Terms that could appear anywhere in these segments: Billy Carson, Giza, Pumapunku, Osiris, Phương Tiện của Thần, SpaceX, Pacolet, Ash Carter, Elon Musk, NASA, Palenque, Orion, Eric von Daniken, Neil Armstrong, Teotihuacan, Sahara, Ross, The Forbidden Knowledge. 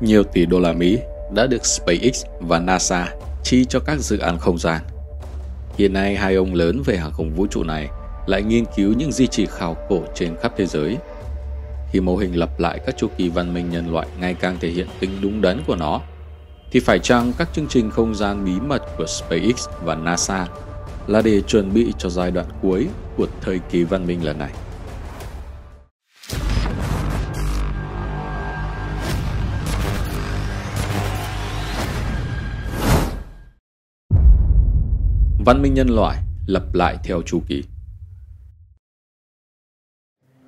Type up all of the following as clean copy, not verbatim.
Nhiều tỷ đô la Mỹ đã được SpaceX và NASA chi cho các dự án không gian. Hiện nay, hai ông lớn về hàng không vũ trụ này lại nghiên cứu những di chỉ khảo cổ trên khắp thế giới. Khi mô hình lặp lại các chu kỳ văn minh nhân loại ngày càng thể hiện tính đúng đắn của nó, thì phải chăng các chương trình không gian bí mật của SpaceX và NASA là để chuẩn bị cho giai đoạn cuối của thời kỳ văn minh lần này? Văn minh nhân loại lặp lại theo chu kỳ.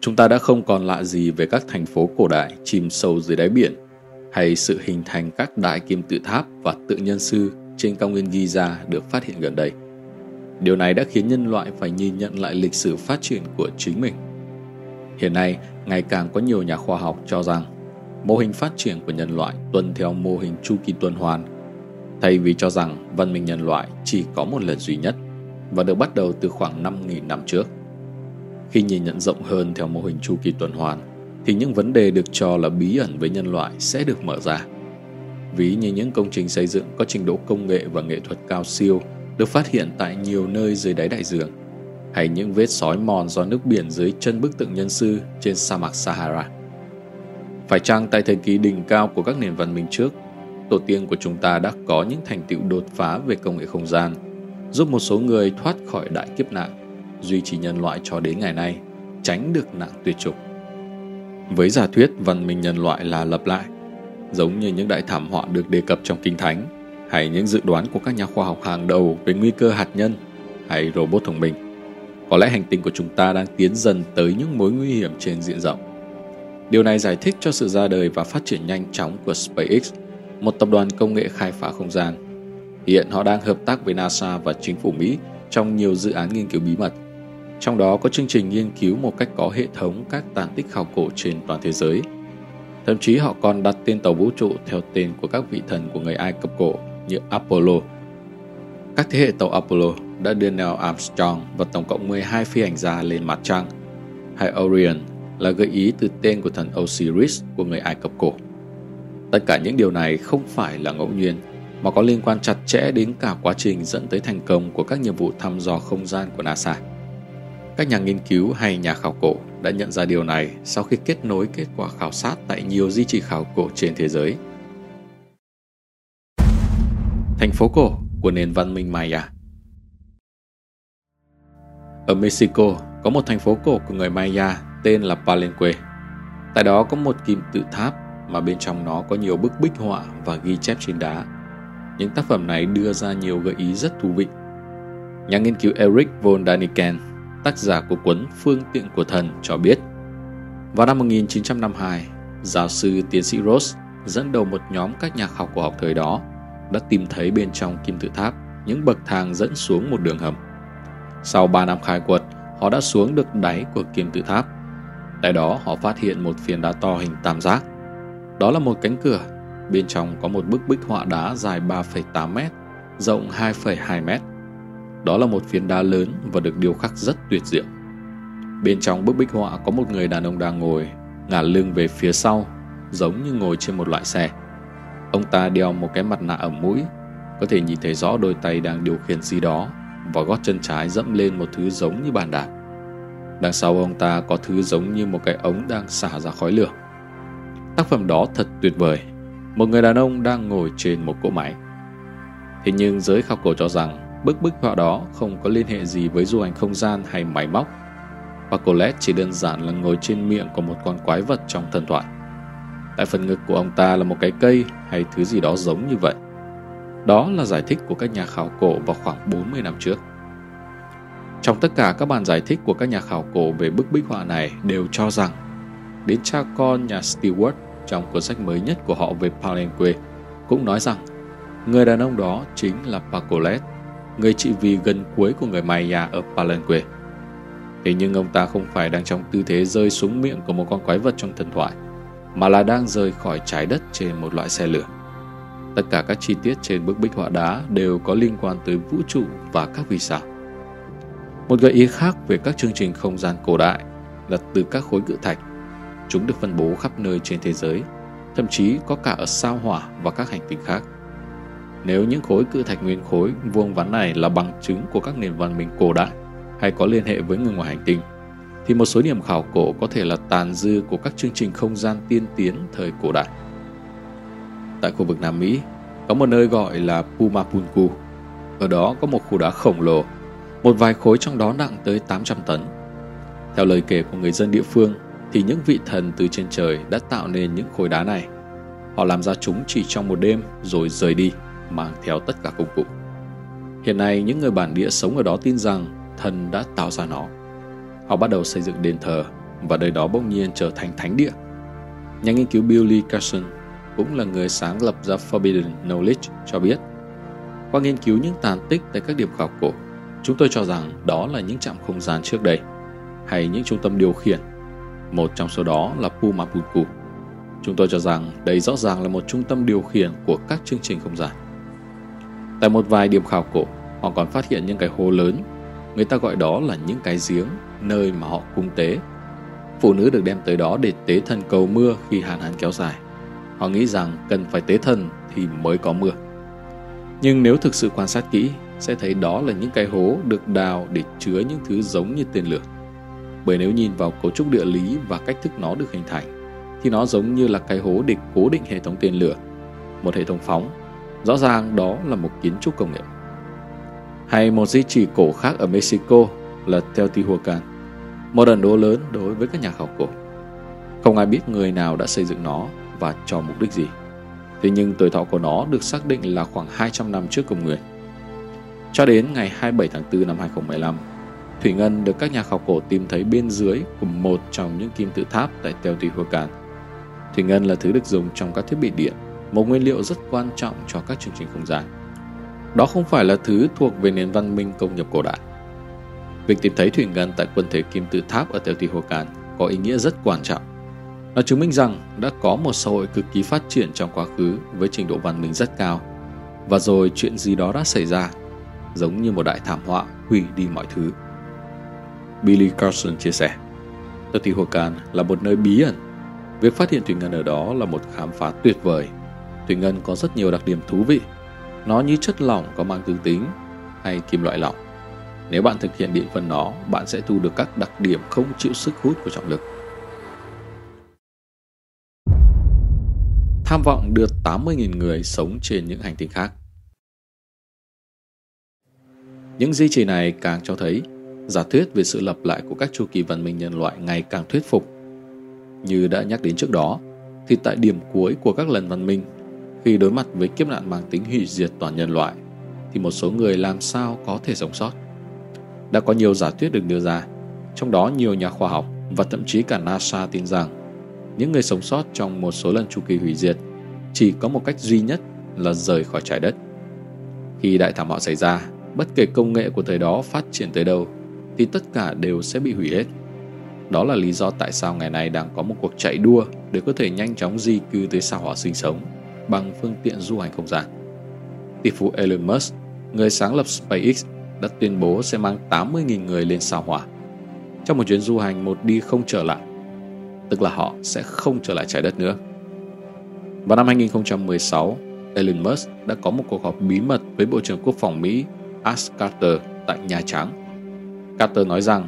Chúng ta đã không còn lạ gì về các thành phố cổ đại chìm sâu dưới đáy biển, hay sự hình thành các đại kim tự tháp và tượng nhân sư trên cao nguyên Giza được phát hiện gần đây. Điều này đã khiến nhân loại phải nhìn nhận lại lịch sử phát triển của chính mình. Hiện nay, ngày càng có nhiều nhà khoa học cho rằng mô hình phát triển của nhân loại tuân theo mô hình chu kỳ tuần hoàn, thay vì cho rằng văn minh nhân loại chỉ có một lần duy nhất và được bắt đầu từ khoảng 5.000 năm trước. Khi nhìn nhận rộng hơn theo mô hình chu kỳ tuần hoàn, thì những vấn đề được cho là bí ẩn với nhân loại sẽ được mở ra. Ví như những công trình xây dựng có trình độ công nghệ và nghệ thuật cao siêu được phát hiện tại nhiều nơi dưới đáy đại dương, hay những vết sói mòn do nước biển dưới chân bức tượng nhân sư trên sa mạc Sahara. Phải chăng tại thời kỳ đỉnh cao của các nền văn minh trước, tổ tiên của chúng ta đã có những thành tựu đột phá về công nghệ không gian, giúp một số người thoát khỏi đại kiếp nạn, duy trì nhân loại cho đến ngày nay, tránh được nạn tuyệt chủng. Với giả thuyết văn minh nhân loại là lặp lại, giống như những đại thảm họa được đề cập trong Kinh Thánh, hay những dự đoán của các nhà khoa học hàng đầu về nguy cơ hạt nhân hay robot thông minh, có lẽ hành tinh của chúng ta đang tiến dần tới những mối nguy hiểm trên diện rộng. Điều này giải thích cho sự ra đời và phát triển nhanh chóng của SpaceX, một tập đoàn công nghệ khai phá không gian. Hiện họ đang hợp tác với NASA và chính phủ Mỹ trong nhiều dự án nghiên cứu bí mật, trong đó có chương trình nghiên cứu một cách có hệ thống các tàn tích khảo cổ trên toàn thế giới. Thậm chí họ còn đặt tên tàu vũ trụ theo tên của các vị thần của người Ai Cập cổ như Apollo. Các thế hệ tàu Apollo đã đưa Neil Armstrong và tổng cộng 12 phi hành gia lên mặt trăng, hay Orion là gợi ý từ tên của thần Osiris của người Ai Cập cổ. Tất cả những điều này không phải là ngẫu nhiên, mà có liên quan chặt chẽ đến cả quá trình dẫn tới thành công của các nhiệm vụ thăm dò không gian của NASA. Các nhà nghiên cứu hay nhà khảo cổ đã nhận ra điều này sau khi kết nối kết quả khảo sát tại nhiều di chỉ khảo cổ trên thế giới. Thành phố cổ của nền văn minh Maya. Ở Mexico có một thành phố cổ của người Maya tên là Palenque. Tại đó có một kim tự tháp mà bên trong nó có nhiều bức bích họa và ghi chép trên đá. Những tác phẩm này đưa ra nhiều gợi ý rất thú vị. Nhà nghiên cứu Eric von Daniken, tác giả của cuốn Phương Tiện của Thần cho biết, vào năm 1952, giáo sư tiến sĩ Ross dẫn đầu một nhóm các nhà khảo cổ học thời đó đã tìm thấy bên trong kim tự tháp những bậc thang dẫn xuống một đường hầm. Sau 3 năm khai quật, họ đã xuống được đáy của kim tự tháp. Tại đó, họ phát hiện một phiến đá to hình tam giác. Đó là một cánh cửa, bên trong có một bức bích họa đá dài 3,8 mét, rộng 2,2 mét. Đó là một phiến đá lớn và được điêu khắc rất tuyệt diệu. Bên trong bức bích họa có một người đàn ông đang ngồi, ngả lưng về phía sau, giống như ngồi trên một loại xe. Ông ta đeo một cái mặt nạ ở mũi, có thể nhìn thấy rõ đôi tay đang điều khiển gì đó và gót chân trái dẫm lên một thứ giống như bàn đạp. Đằng sau ông ta có thứ giống như một cái ống đang xả ra khói lửa. Tác phẩm đó thật tuyệt vời, một người đàn ông đang ngồi trên một cỗ máy. Thế nhưng giới khảo cổ cho rằng bức bích họa đó không có liên hệ gì với du hành không gian hay máy móc. Pacolet chỉ đơn giản là ngồi trên miệng của một con quái vật trong thần thoại. Tại phần ngực của ông ta là một cái cây hay thứ gì đó giống như vậy. Đó là giải thích của các nhà khảo cổ vào khoảng 40 năm trước. Trong tất cả các bản giải thích của các nhà khảo cổ về bức bích họa này đều cho rằng đến cha con nhà Stewart trong cuốn sách mới nhất của họ về Palenque cũng nói rằng người đàn ông đó chính là Pacolet, người trị vì gần cuối của người Maya ở Palenque. Thế nhưng ông ta không phải đang trong tư thế rơi xuống miệng của một con quái vật trong thần thoại, mà là đang rời khỏi trái đất trên một loại xe lửa. Tất cả các chi tiết trên bức bích họa đá đều có liên quan tới vũ trụ và các vì sao. Một gợi ý khác về các chương trình không gian cổ đại là từ các khối cự thạch. Chúng được phân bố khắp nơi trên thế giới, thậm chí có cả ở sao Hỏa và các hành tinh khác. Nếu những khối cự thạch nguyên khối vuông vắn này là bằng chứng của các nền văn minh cổ đại hay có liên hệ với người ngoài hành tinh, thì một số điểm khảo cổ có thể là tàn dư của các chương trình không gian tiên tiến thời cổ đại. Tại khu vực Nam Mỹ, có một nơi gọi là Pumapunku. Ở đó có một khu đá khổng lồ, một vài khối trong đó nặng tới 800 tấn. Theo lời kể của người dân địa phương, thì những vị thần từ trên trời đã tạo nên những khối đá này. Họ làm ra chúng chỉ trong một đêm rồi rời đi, mang theo tất cả công cụ. Hiện nay, những người bản địa sống ở đó tin rằng thần đã tạo ra nó. Họ bắt đầu xây dựng đền thờ, và nơi đó bỗng nhiên trở thành thánh địa. Nhà nghiên cứu Billy Carson, cũng là người sáng lập The Forbidden Knowledge, cho biết: qua nghiên cứu những tàn tích tại các điểm khảo cổ, chúng tôi cho rằng đó là những trạm không gian trước đây, hay những trung tâm điều khiển. Một trong số đó là Pumapunku. Chúng tôi cho rằng đây rõ ràng là một trung tâm điều khiển của các chương trình không gian. Tại một vài điểm khảo cổ, họ còn phát hiện những cái hố lớn, người ta gọi đó là những cái giếng, nơi mà họ cung tế. Phụ nữ được đem tới đó để tế thần cầu mưa khi hạn hán kéo dài. Họ nghĩ rằng cần phải tế thần thì mới có mưa. Nhưng nếu thực sự quan sát kỹ, sẽ thấy đó là những cái hố được đào để chứa những thứ giống như tên lửa. Bởi nếu nhìn vào cấu trúc địa lý và cách thức nó được hình thành, thì nó giống như là cái hố để cố định hệ thống tên lửa, một hệ thống phóng. Rõ ràng đó là một kiến trúc công nghệ. Hay một di chỉ cổ khác ở Mexico là Teotihuacan, một ẩn đố lớn đối với các nhà khảo cổ. Không ai biết người nào đã xây dựng nó và cho mục đích gì. Thế nhưng tuổi thọ của nó được xác định là khoảng 200 năm trước công nguyên. Cho đến ngày 27 tháng 4 năm 2015, thủy ngân được các nhà khảo cổ tìm thấy bên dưới của một trong những kim tự tháp tại Teotihuacan. Thủy ngân là thứ được dùng trong các thiết bị điện, một nguyên liệu rất quan trọng cho các chương trình không gian. Đó không phải là thứ thuộc về nền văn minh công nghiệp cổ đại. Việc tìm thấy thủy ngân tại quần thể kim tự tháp ở Teotihuacan có ý nghĩa rất quan trọng. Nó chứng minh rằng đã có một xã hội cực kỳ phát triển trong quá khứ với trình độ văn minh rất cao. Và rồi chuyện gì đó đã xảy ra, giống như một đại thảm họa hủy đi mọi thứ. Billy Carson chia sẻ, Teotihuacan là một nơi bí ẩn. Việc phát hiện thủy ngân ở đó là một khám phá tuyệt vời. Thủy ngân có rất nhiều đặc điểm thú vị. Nó như chất lỏng có mang tương tính hay kim loại lỏng. Nếu bạn thực hiện điện phân nó, bạn sẽ thu được các đặc điểm không chịu sức hút của trọng lực. Tham vọng đưa 80.000 người sống trên những hành tinh khác. Những di chỉ này càng cho thấy giả thuyết về sự lặp lại của các chu kỳ văn minh nhân loại ngày càng thuyết phục. Như đã nhắc đến trước đó, thì tại điểm cuối của các lần văn minh, khi đối mặt với kiếp nạn mang tính hủy diệt toàn nhân loại, thì một số người làm sao có thể sống sót? Đã có nhiều giả thuyết được đưa ra, trong đó nhiều nhà khoa học và thậm chí cả NASA tin rằng những người sống sót trong một số lần chu kỳ hủy diệt chỉ có một cách duy nhất là rời khỏi trái đất. Khi đại thảm họa xảy ra, bất kể công nghệ của thời đó phát triển tới đâu, thì tất cả đều sẽ bị hủy hết. Đó là lý do tại sao ngày nay đang có một cuộc chạy đua để có thể nhanh chóng di cư tới sao Hỏa sinh sống bằng phương tiện du hành không gian. Tỷ phú Elon Musk, người sáng lập SpaceX, đã tuyên bố sẽ mang 80.000 người lên sao Hỏa trong một chuyến du hành một đi không trở lại, tức là họ sẽ không trở lại trái đất nữa. Vào năm 2016, Elon Musk đã có một cuộc họp bí mật với Bộ trưởng Quốc phòng Mỹ Ash Carter tại Nhà Trắng. Carter nói rằng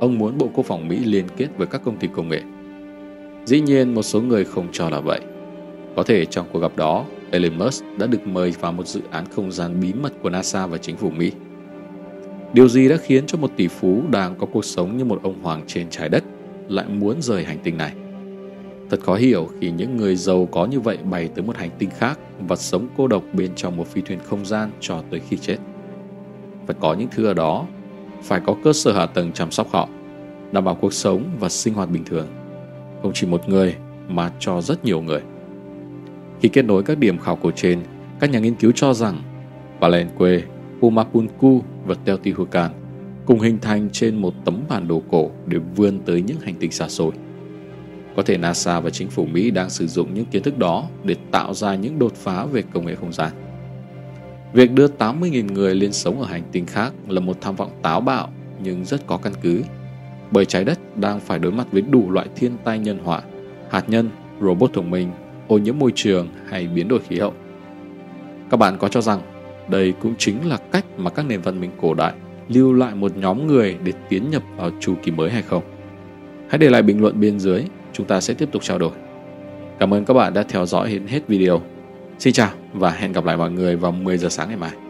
ông muốn Bộ Quốc phòng Mỹ liên kết với các công ty công nghệ. Dĩ nhiên, một số người không cho là vậy. Có thể trong cuộc gặp đó, Elon Musk đã được mời vào một dự án không gian bí mật của NASA và chính phủ Mỹ. Điều gì đã khiến cho một tỷ phú đang có cuộc sống như một ông hoàng trên trái đất lại muốn rời hành tinh này? Thật khó hiểu khi những người giàu có như vậy bay tới một hành tinh khác và sống cô độc bên trong một phi thuyền không gian cho tới khi chết. Phải có những thứ ở đó, phải có cơ sở hạ tầng chăm sóc họ, đảm bảo cuộc sống và sinh hoạt bình thường, không chỉ một người mà cho rất nhiều người. Khi kết nối các điểm khảo cổ trên, các nhà nghiên cứu cho rằng Palenque, Pumapunku và Teotihuacan cùng hình thành trên một tấm bản đồ cổ để vươn tới những hành tinh xa xôi. Có thể NASA và chính phủ Mỹ đang sử dụng những kiến thức đó để tạo ra những đột phá về công nghệ không gian. Việc đưa 80.000 người lên sống ở hành tinh khác là một tham vọng táo bạo nhưng rất có căn cứ, bởi trái đất đang phải đối mặt với đủ loại thiên tai nhân họa, hạt nhân, robot thông minh ô nhiễm môi trường hay biến đổi khí hậu. Các bạn có cho rằng đây cũng chính là cách mà các nền văn minh cổ đại lưu lại một nhóm người để tiến nhập vào chu kỳ mới hay không? Hãy để lại bình luận bên dưới, chúng ta sẽ tiếp tục trao đổi. Cảm ơn các bạn đã theo dõi đến hết video. Xin chào và hẹn gặp lại mọi người vào 10 giờ sáng ngày mai.